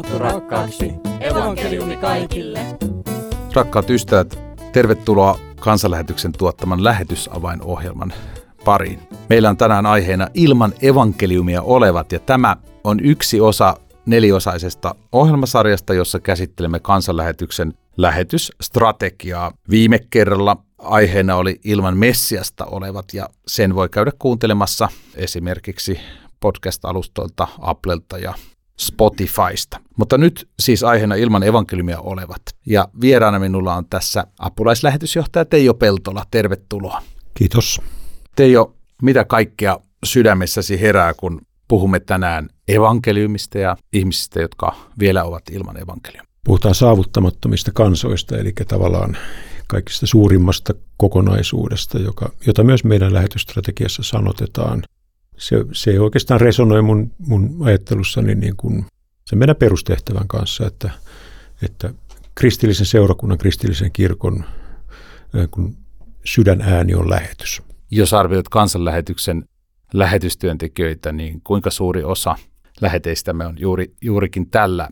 Raamattu rakkaaksi. Evankeliumi kaikille. Rakkaat ystävät, tervetuloa Kansanlähetyksen tuottaman lähetysavainohjelman pariin. Meillä on tänään aiheena ilman evankeliumia olevat, ja tämä on yksi osa neliosaisesta ohjelmasarjasta, jossa käsittelemme Kansanlähetyksen lähetysstrategiaa. Viime kerralla aiheena oli ilman Messiasta olevat, ja sen voi käydä kuuntelemassa esimerkiksi podcast-alustoilta, Applelta ja Spotifysta. Mutta nyt siis aiheena ilman evankeliumia olevat. Ja vieraana minulla on tässä apulaislähetysjohtaja Teijo Peltola. Tervetuloa. Kiitos. Teijo, mitä kaikkea sydämessäsi herää, kun puhumme tänään evankeliumista ja ihmisistä, jotka vielä ovat ilman evankeliumia? Puhutaan saavuttamattomista kansoista, eli tavallaan kaikista suurimmasta kokonaisuudesta, jota myös meidän lähetysstrategiassa sanotetaan. Se oikeastaan resonoi mun ajattelussani niin kuin sen meidän perustehtävän kanssa, että kristillisen seurakunnan, kristillisen kirkon kun sydän ääni on lähetys. Jos arvioit Kansanlähetyksen lähetystyöntekijöitä, niin kuinka suuri osa läheteistämme on juurikin tällä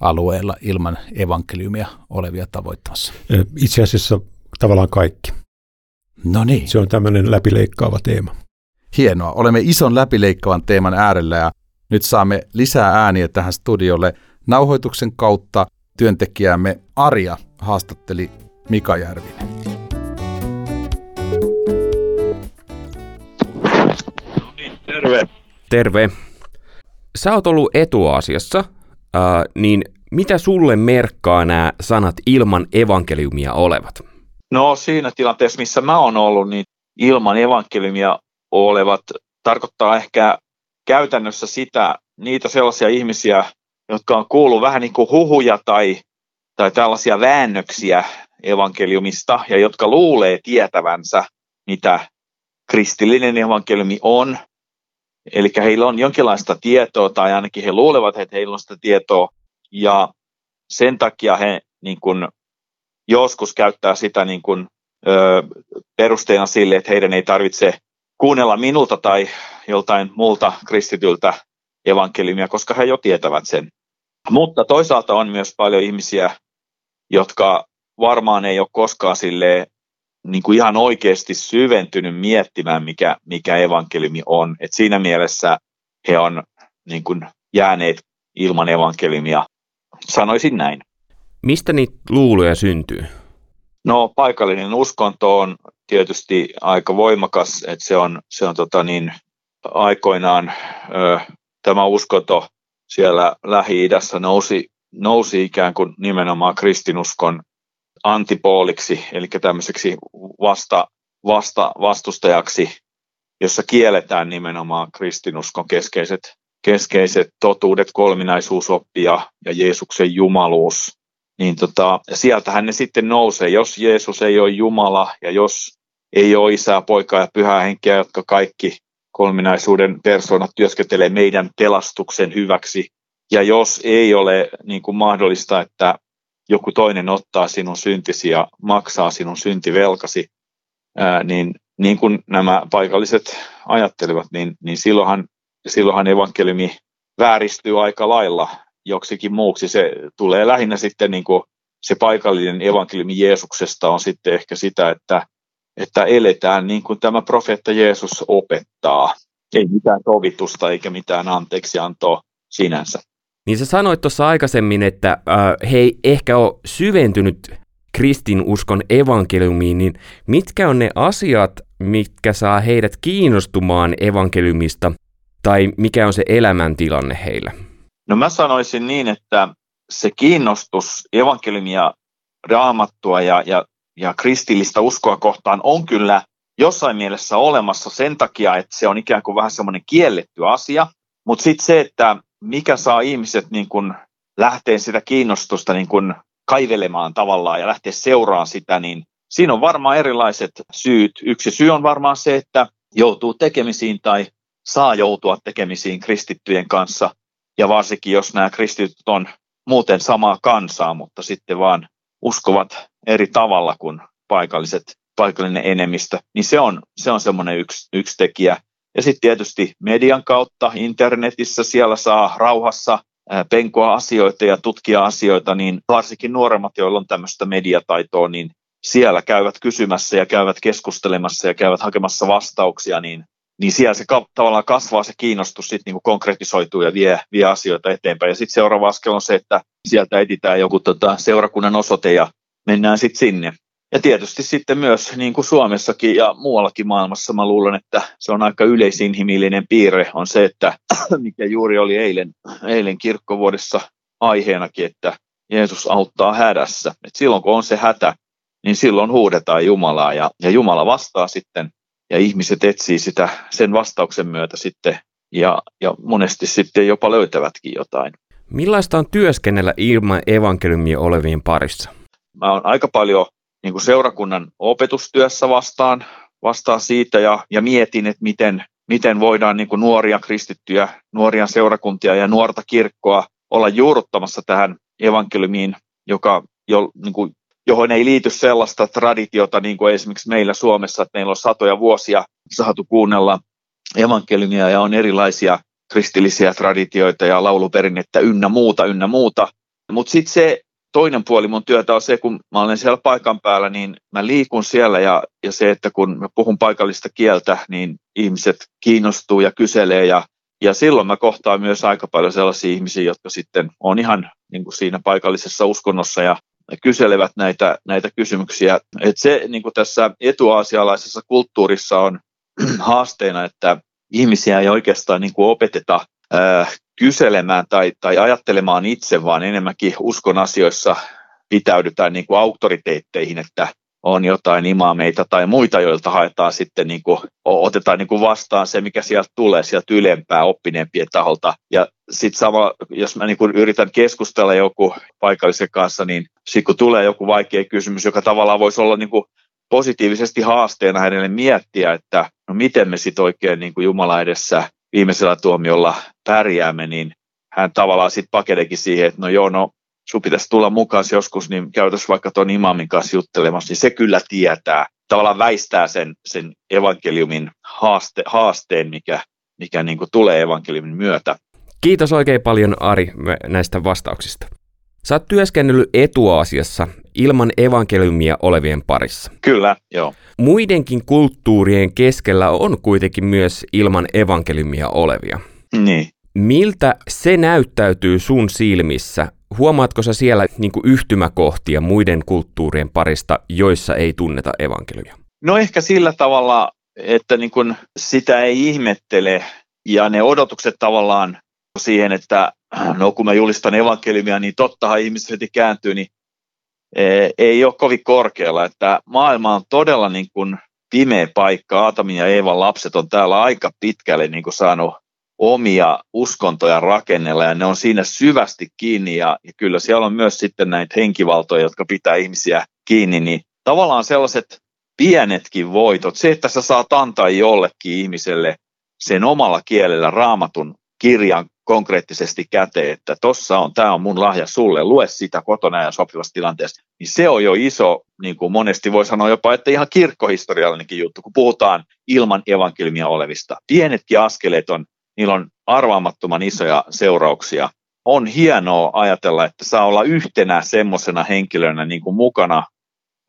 alueella ilman evankeliumia olevia tavoittamassa? Itse asiassa tavallaan kaikki. No niin. Se on tämmöinen läpileikkaava teema. Hienoa. Olemme ison läpileikkaavan teeman äärellä ja nyt saamme lisää ääniä tähän studiolle. Nauhoituksen kautta työntekijämme Arja haastatteli Mika Järvinen. No niin, terve. Terve. Sä oot ollut etuasiassa, niin mitä sulle merkkaa nämä sanat ilman evankeliumia olevat? No siinä tilanteessa, missä mä oon ollut, niin ilman evankeliumia olevat tarkoittaa ehkä käytännössä niitä sellaisia ihmisiä, jotka on kuullut vähän niin kuin huhuja tai tällaisia väännöksiä evankeliumista ja jotka luulee tietävänsä, mitä kristillinen evankeliumi on. Eli heillä on jonkinlaista tietoa tai ainakin he luulevat, että heillä on sitä tietoa ja sen takia he niin kuin joskus käyttää sitä niin kuin, perusteena sille, että heidän ei tarvitse kuunnella minulta tai joltain muulta kristityltä evankeliumia, koska he jo tietävät sen. Mutta toisaalta on myös paljon ihmisiä, jotka varmaan ei ole koskaan silleen, niin kuin ihan oikeasti syventynyt miettimään, mikä evankeliumi on. Et siinä mielessä he on niin kuin jääneet ilman evankeliumia. Sanoisin näin. Mistä niitä luuloja syntyy? No paikallinen uskonto on tietysti aika voimakas, että se on aikoinaan tämä uskonto siellä Lähi-idässä nousi ikään kuin nimenomaan kristinuskon antipooliksi, eli tämmöiseksi vastustajaksi, jossa kielletään nimenomaan kristinuskon keskeiset totuudet, kolminaisuusoppi ja Jeesuksen jumaluus. Niin sieltähän ne sitten nousee, jos Jeesus ei ole Jumala ja jos ei ole Isää, Poikaa ja Pyhää Henkeä, jotka kaikki kolminaisuuden persoonat työskentelee meidän pelastuksen hyväksi. Ja jos ei ole niin kuin mahdollista, että joku toinen ottaa sinun syntisi ja maksaa sinun syntivelkasi, niin kuin nämä paikalliset ajattelevat, niin silloinhan evankeliumi vääristyy aika lailla joksikin muuksi. Se tulee lähinnä sitten, niin kuin se paikallinen evankeliumi Jeesuksesta on sitten ehkä sitä, että eletään niin kuin tämä profeetta Jeesus opettaa. Ei mitään sovitusta eikä mitään anteeksiantoa sinänsä. Niin sä sanoit tuossa aikaisemmin, että he ei ehkä ole syventynyt kristinuskon evankeliumiin, niin mitkä on ne asiat, mitkä saa heidät kiinnostumaan evankeliumista, tai mikä on se elämäntilanne heillä? No mä sanoisin niin, että se kiinnostus evankeliumia, Raamattua ja kristillistä uskoa kohtaan on kyllä jossain mielessä olemassa sen takia, että se on ikään kuin vähän semmoinen kielletty asia, mutta sitten se, että mikä saa ihmiset niin kun lähteä sitä kiinnostusta niin kun kaivelemaan tavallaan ja lähteä seuraamaan sitä, niin siinä on varmaan erilaiset syyt. Yksi syy on varmaan se, että joutuu tekemisiin tai saa joutua tekemisiin kristittyjen kanssa. Ja varsinkin, jos nämä kristityt on muuten samaa kansaa, mutta sitten vaan uskovat eri tavalla kuin paikallinen enemmistö, niin se on semmoinen yksi tekijä. Ja sitten tietysti median kautta, internetissä, siellä saa rauhassa penkoa asioita ja tutkia asioita, niin varsinkin nuoremmat, joilla on tämmöistä mediataitoa, niin siellä käyvät kysymässä ja käyvät keskustelemassa ja käyvät hakemassa vastauksia, niin siellä se tavallaan kasvaa se kiinnostus, sitten niin kuin konkretisoituu ja vie asioita eteenpäin. Ja sitten seuraava askel on se, että sieltä etsitään joku seurakunnan osoite ja mennään sitten sinne. Ja tietysti sitten myös niin kuin Suomessakin ja muuallakin maailmassa, mä luulen, että se on aika yleisinhimillinen piirre, on se, että mikä juuri oli eilen kirkkovuodessa aiheenakin, että Jeesus auttaa hädässä. Et silloin kun on se hätä, niin silloin huudetaan Jumalaa ja Jumala vastaa sitten ja ihmiset etsii sitä sen vastauksen myötä sitten ja monesti sitten jopa löytävätkin jotain. Millaista on työskennellä ilman evankeliumia olevien parissa? Mä oon aika paljon niin kuin seurakunnan opetustyössä vastaan siitä ja mietin, että miten voidaan niin kuin nuoria kristittyjä, nuoria seurakuntia ja nuorta kirkkoa olla juurruttamassa tähän evankeliumiin, johon ei liity sellaista traditiota, niin kuin esimerkiksi meillä Suomessa, että meillä on satoja vuosia saatu kuunnella evankeliumia ja on erilaisia kristillisiä traditioita ja lauluperinnettä ynnä muuta. Mutta sitten se toinen puoli mun työtä on se, kun mä olen siellä paikan päällä, niin mä liikun siellä ja se, että kun mä puhun paikallista kieltä, niin ihmiset kiinnostuu ja kyselee ja silloin mä kohtaan myös aika paljon sellaisia ihmisiä, jotka sitten on ihan niin kuin siinä paikallisessa uskonnossa ja kyselevät näitä kysymyksiä. Et se niin kuin tässä etuaasialaisessa kulttuurissa on haasteena, että ihmisiä ei oikeastaan niin kuin opeteta kyselemään tai ajattelemaan itse, vaan enemmänkin uskon asioissa pitäydytään niin kuin auktoriteetteihin, että on jotain imaameita tai muita, joilta haetaan sitten, niin kuin, otetaan niin kuin vastaan se, mikä sieltä tulee, sieltä ylempää oppineempien taholta. Ja sitten sama, jos mä niin kuin yritän keskustella joku paikallisen kanssa, niin sitten kun tulee joku vaikea kysymys, joka tavallaan voisi olla niin kuin positiivisesti haasteena hänelle miettiä, että no miten me sitten oikein niin kuin Jumala edessä viimeisellä tuomiolla pärjäämme, niin hän tavallaan sitten pakeneekin siihen, että no sun pitäisi tulla mukaan joskus, niin käytäisiin vaikka tuon imaamin kanssa juttelemassa, niin se kyllä tietää. Tavallaan väistää sen evankeliumin haasteen, mikä niin kuin tulee evankeliumin myötä. Kiitos oikein paljon, Ari, näistä vastauksista. Sä oot työskennellyt etuaasiassa ilman evankeliumia olevien parissa. Kyllä, joo. Muidenkin kulttuurien keskellä on kuitenkin myös ilman evankeliumia olevia. Niin. Miltä se näyttäytyy sun silmissä? Huomaatko sä siellä niin kuin yhtymäkohtia muiden kulttuurien parista, joissa ei tunneta evankeliumia? No ehkä sillä tavalla, että niin kuin sitä ei ihmettele ja ne odotukset tavallaan siihen, että no kun mä julistan evankeliumia, niin tottahan ihmiset heti kääntyy, niin ei ole kovin korkealla. Että maailma on todella niin kuin pimeä paikka. Aatamin ja Eevan lapset on täällä aika pitkälle niin kuin saanut omia uskontoja rakennella ja ne on siinä syvästi kiinni ja kyllä siellä on myös sitten näitä henkivaltoja, jotka pitää ihmisiä kiinni, niin tavallaan sellaiset pienetkin voitot, se että sä saat antaa jollekin ihmiselle sen omalla kielellä Raamatun kirjan konkreettisesti käteen, että tossa on, tää on mun lahja sulle, lue sitä kotona ja sopivassa tilanteessa, niin se on jo iso, niin kuin monesti voi sanoa jopa, että ihan kirkkohistoriallinenkin juttu, kun puhutaan ilman evankeliumia olevista. Pienetkin askeleet niillä on arvaamattoman isoja seurauksia. On hienoa ajatella, että saa olla yhtenä semmoisena henkilönä niin kuin mukana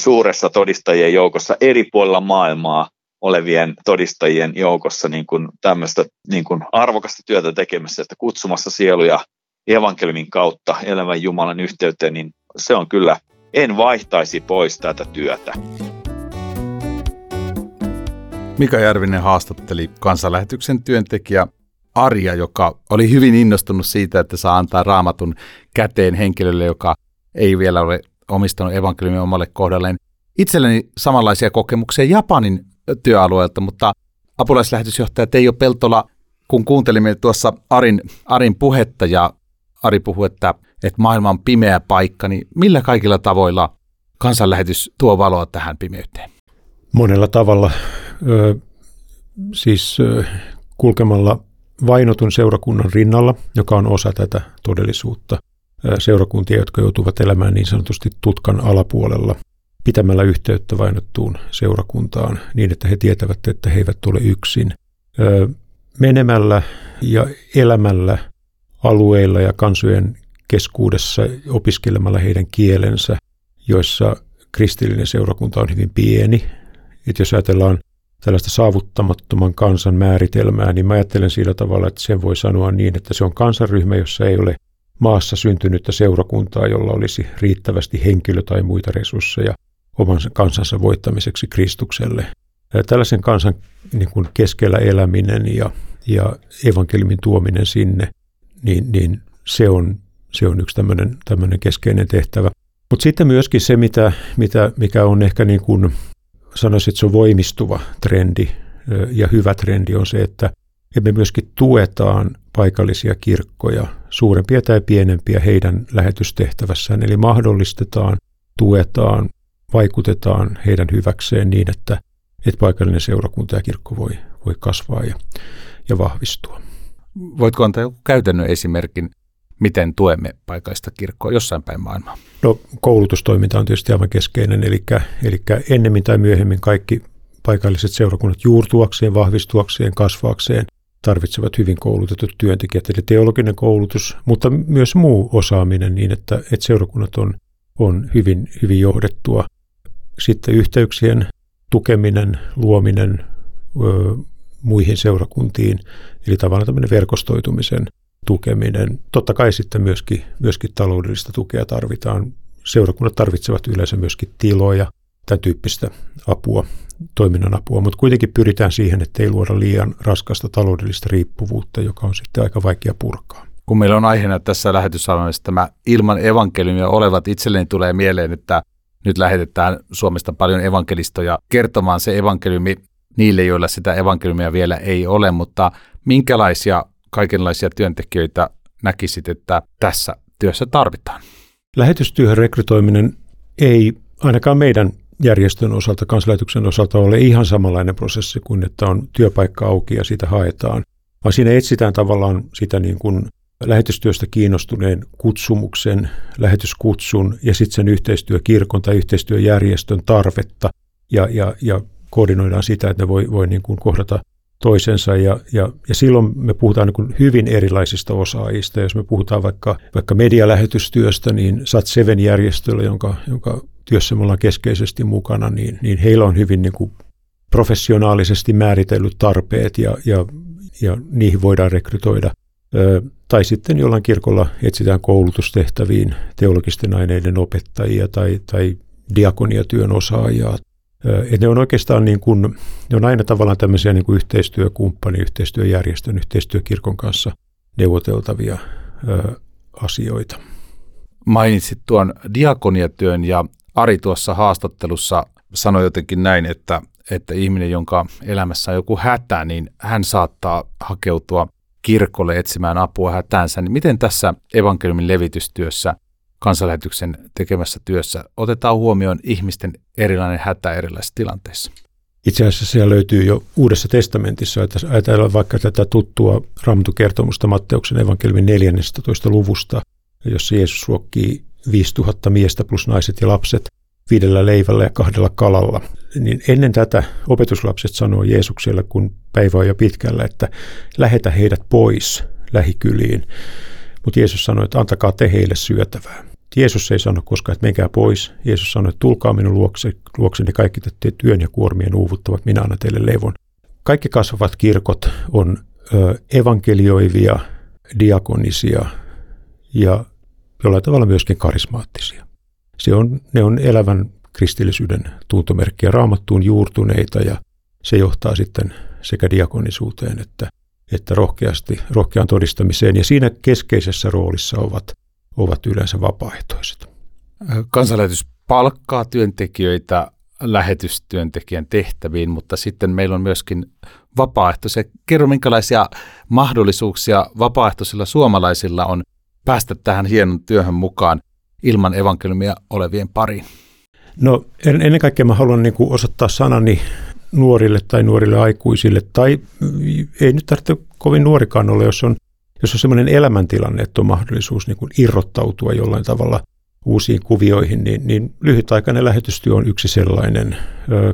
suuressa todistajien joukossa, eri puolilla maailmaa olevien todistajien joukossa niin kuin tämmöistä niin kuin arvokasta työtä tekemässä, että kutsumassa sieluja evankeliumin kautta elävän Jumalan yhteyteen, niin se on kyllä, en vaihtaisi pois tätä työtä. Mika Järvinen haastatteli Kansanlähetyksen työntekijä Arja, joka oli hyvin innostunut siitä, että saa antaa Raamatun käteen henkilölle, joka ei vielä ole omistanut evankeliumia omalle kohdalleen. Itselleni samanlaisia kokemuksia Japanin työalueelta, mutta apulaislähetysjohtaja Teijo Peltola, kun kuuntelimme tuossa Arin puhetta ja Ari puhui, että maailma on pimeä paikka, niin millä kaikilla tavoilla Kansanlähetys tuo valoa tähän pimeyteen? Monella tavalla, kulkemalla vainotun seurakunnan rinnalla, joka on osa tätä todellisuutta. Seurakuntia, jotka joutuvat elämään niin sanotusti tutkan alapuolella, pitämällä yhteyttä vainottuun seurakuntaan niin, että he tietävät, että he eivät ole yksin. Menemällä ja elämällä alueilla ja kansojen keskuudessa opiskelemalla heidän kielensä, joissa kristillinen seurakunta on hyvin pieni. Et jos ajatellaan tällaista saavuttamattoman kansan määritelmää, niin mä ajattelen sillä tavalla, että sen voi sanoa niin, että se on kansanryhmä, jossa ei ole maassa syntynyttä seurakuntaa, jolla olisi riittävästi henkilö- tai muita resursseja oman kansansa voittamiseksi Kristukselle. Tällaisen kansan niin kuin keskellä eläminen ja evankeliumin tuominen sinne, niin se on yksi tämmöinen keskeinen tehtävä. Mutta sitten myöskin se, mikä on ehkä niin kuin sanoisin, että se on voimistuva trendi ja hyvä trendi on se, että me myöskin tuetaan paikallisia kirkkoja, suurempia tai pienempiä, heidän lähetystehtävässään. Eli mahdollistetaan, tuetaan, vaikutetaan heidän hyväkseen niin, että paikallinen seurakunta ja kirkko voi kasvaa ja vahvistua. Voitko antaa joku käytännön esimerkin, miten tuemme paikallista kirkkoa jossain päin maailmaa? No, koulutustoiminta on tietysti aivan keskeinen, eli ennemmin tai myöhemmin kaikki paikalliset seurakunnat juurtuakseen, vahvistuakseen, kasvaakseen tarvitsevat hyvin koulutetut työntekijät, eli teologinen koulutus, mutta myös muu osaaminen niin, että seurakunnat on hyvin, hyvin johdettua. Sitten yhteyksien tukeminen, luominen muihin seurakuntiin, eli tavallaan tämmöinen verkostoitumisen tukeminen. Totta kai sitten myöskin taloudellista tukea tarvitaan. Seurakunnat tarvitsevat yleensä myöskin tiloja, tämän tyyppistä apua, toiminnan apua, mutta kuitenkin pyritään siihen, että ei luoda liian raskasta taloudellista riippuvuutta, joka on sitten aika vaikea purkaa. Kun meillä on aiheena tässä lähetyssalaisessa tämä ilman evankeliumia olevat, itselleni tulee mieleen, että nyt lähetetään Suomesta paljon evankelistoja kertomaan se evankeliumi niille, joilla sitä evankeliumia vielä ei ole, mutta minkälaisia kaikenlaisia työntekijöitä näkisit, että tässä työssä tarvitaan? Lähetystyöhön rekrytoiminen ei ainakaan meidän järjestön osalta, Kansanlähetyksen osalta ole ihan samanlainen prosessi kuin, että on työpaikka auki ja sitä haetaan, vaan siinä etsitään tavallaan sitä niin kuin lähetystyöstä kiinnostuneen kutsumuksen, lähetyskutsun ja sitten sen yhteistyökirkon tai yhteistyöjärjestön tarvetta ja koordinoidaan sitä, että ne voi niin kuin kohdata toisensa ja silloin me puhutaan niin kuin hyvin erilaisista osaajista. Jos me puhutaan vaikka medialähetystyöstä, niin Sat7 järjestöllä, jonka työssä me ollaan keskeisesti mukana, niin heillä on hyvin niin kuin professionaalisesti määritellyt tarpeet ja niihin voidaan rekrytoida. Tai sitten jollain kirkolla etsitään koulutustehtäviin teologisten aineiden opettajia tai diakoniatyön osaajaa. Et ne on oikeastaan niin kuin, ne on aina tavallaan tämmöisiä niin kuin yhteistyökumppanin, yhteistyöjärjestön, yhteistyökirkon kanssa neuvoteltavia asioita. Mainitsit tuon diakoniatyön ja Ari tuossa haastattelussa sanoi jotenkin näin, että ihminen, jonka elämässä on joku hätä, niin hän saattaa hakeutua kirkolle etsimään apua hätäänsä. Niin miten tässä evankeliumin levitystyössä, Kansanlähetyksen tekemässä työssä otetaan huomioon ihmisten erilainen hätä erilaisissa tilanteissa? Itse asiassa siellä löytyy jo Uudessa testamentissa, että ajatellaan vaikka tätä tuttua Raamattukertomusta Matteuksen evankeliumin 14. luvusta, jossa Jeesus ruokkii 5000 miestä plus naiset ja lapset 5 leivällä ja 2 kalalla. Niin ennen tätä opetuslapset sanoo Jeesukselle, kun päivä on jo pitkällä, että lähetä heidät pois lähikyliin. Mutta Jeesus sanoi, että antakaa te heille syötävää. Jeesus ei sano koskaan, että menkää pois. Jeesus sanoi, että tulkaa minun luokseni kaikki te työn ja kuormien uuvuttavat, minä annan teille levon. Kaikki kasvavat kirkot on evankelioivia, diakonisia ja jollain tavalla myöskin karismaattisia. Ne on elävän kristillisyyden tuntomerkkiä, Raamattuun juurtuneita ja se johtaa sitten sekä diakonisuuteen että rohkeaan todistamiseen, ja siinä keskeisessä roolissa ovat yleensä vapaaehtoiset. Kansanlähetys palkkaa työntekijöitä lähetystyöntekijän tehtäviin, mutta sitten meillä on myöskin vapaaehtoisia. Kerro, minkälaisia mahdollisuuksia vapaaehtoisilla suomalaisilla on päästä tähän hienon työhön mukaan ilman evankeliumia olevien pariin? No, ennen kaikkea mä haluan niin kuin osoittaa sanani nuorille tai nuorille aikuisille, tai ei nyt tarvitse kovin nuorikaan olla, jos on sellainen elämäntilanne, että on mahdollisuus niin kuin irrottautua jollain tavalla uusiin kuvioihin, niin lyhytaikainen lähetystyö on yksi sellainen.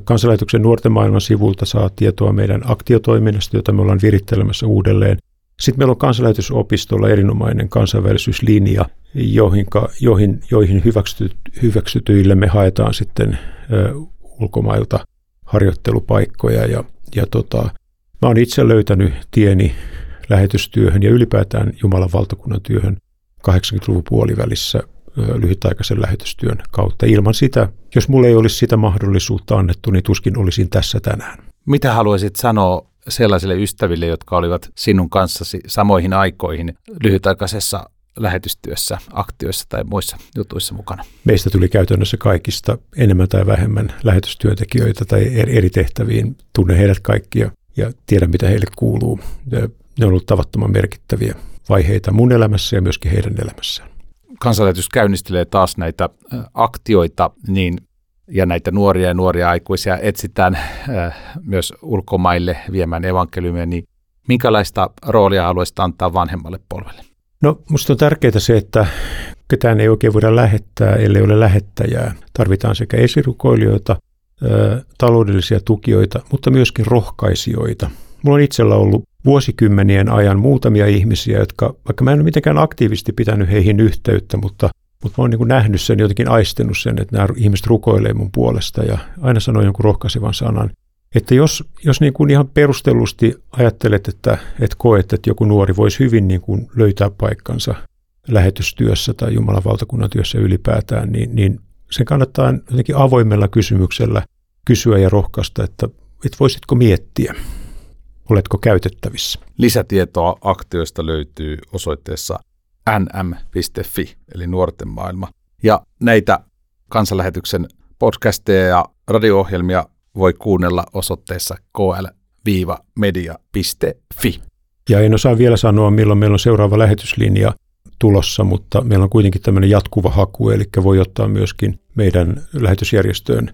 Kansanlähetyksen nuorten maailman sivulta saa tietoa meidän aktiotoiminnasta, jota me ollaan virittelemässä uudelleen. Sitten meillä on Kansanlähetysopistolla erinomainen kansainvälisyyslinja, joihin hyväksytyille me haetaan sitten ulkomailta harjoittelupaikkoja. Mä oon itse löytänyt tieni lähetystyöhön ja ylipäätään Jumalan valtakunnan työhön 80-luvun puolivälissä lyhytaikaisen lähetystyön kautta. Ilman sitä, jos mulle ei olisi sitä mahdollisuutta annettu, niin tuskin olisin tässä tänään. Mitä haluaisit sanoa sellaisille ystäville, jotka olivat sinun kanssasi samoihin aikoihin lyhytaikaisessa lähetystyössä, aktioissa tai muissa jutuissa mukana? Meistä tuli käytännössä kaikista enemmän tai vähemmän lähetystyöntekijöitä tai eri tehtäviin. Tunne heidät kaikkia ja tiedän, mitä heille kuuluu. Ne on ollut tavattoman merkittäviä vaiheita mun elämässä ja myöskin heidän elämässään. Kansanlähetys käynnistelee taas näitä aktioita niin, ja näitä nuoria aikuisia etsitään myös ulkomaille viemään evankeliumia. Niin minkälaista roolia haluaisit antaa vanhemmalle polvelle? No, musta on tärkeää se, että ketään ei oikein voida lähettää, ellei ole lähettäjää. Tarvitaan sekä esirukoilijoita, taloudellisia tukijoita, mutta myöskin rohkaisijoita. Mulla on itsellä ollut vuosikymmenien ajan muutamia ihmisiä, jotka, vaikka mä en ole mitenkään aktiivisesti pitänyt heihin yhteyttä, mutta mä oon niin kuin nähnyt sen, jotenkin aistenut sen, että nämä ihmiset rukoilee mun puolesta ja aina sanoo jonkun rohkaisevan sanan. Että jos niin kuin ihan perustellusti ajattelet, että koet, että joku nuori voisi hyvin niin kuin löytää paikkansa lähetystyössä tai Jumalan valtakunnan työssä ylipäätään, niin sen kannattaa jotenkin avoimella kysymyksellä kysyä ja rohkaista, että voisitko miettiä. Oletko käytettävissä? Lisätietoa aktioista löytyy osoitteessa nm.fi, eli nuorten maailma. Ja näitä Kansanlähetyksen podcasteja ja radio-ohjelmia voi kuunnella osoitteessa kl-media.fi. Ja en osaa vielä sanoa, milloin meillä on seuraava lähetyslinja tulossa, mutta meillä on kuitenkin tämmöinen jatkuva haku, eli voi ottaa myöskin meidän lähetysjärjestöön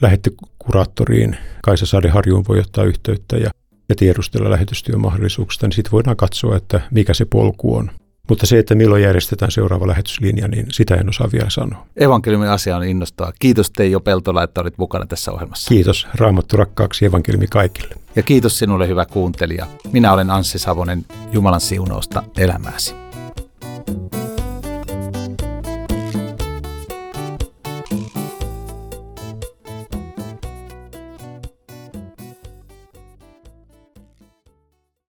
lähettikuraattoriin. Kaisa Saadeharjuun voi ottaa yhteyttä ja tiedustella lähetystyön mahdollisuuksista, niin sitten voidaan katsoa, että mikä se polku on. Mutta se, että milloin järjestetään seuraava lähetyslinja, niin sitä en osaa vielä sanoa. Evankeliumin asia on innostavaa. Kiitos Teijo Peltola, että olit mukana tässä ohjelmassa. Kiitos. Raamattu rakkaaksi, evankeliumi kaikille. Ja kiitos sinulle, hyvä kuuntelija. Minä olen Anssi Savonen. Jumalan siunausta elämääsi.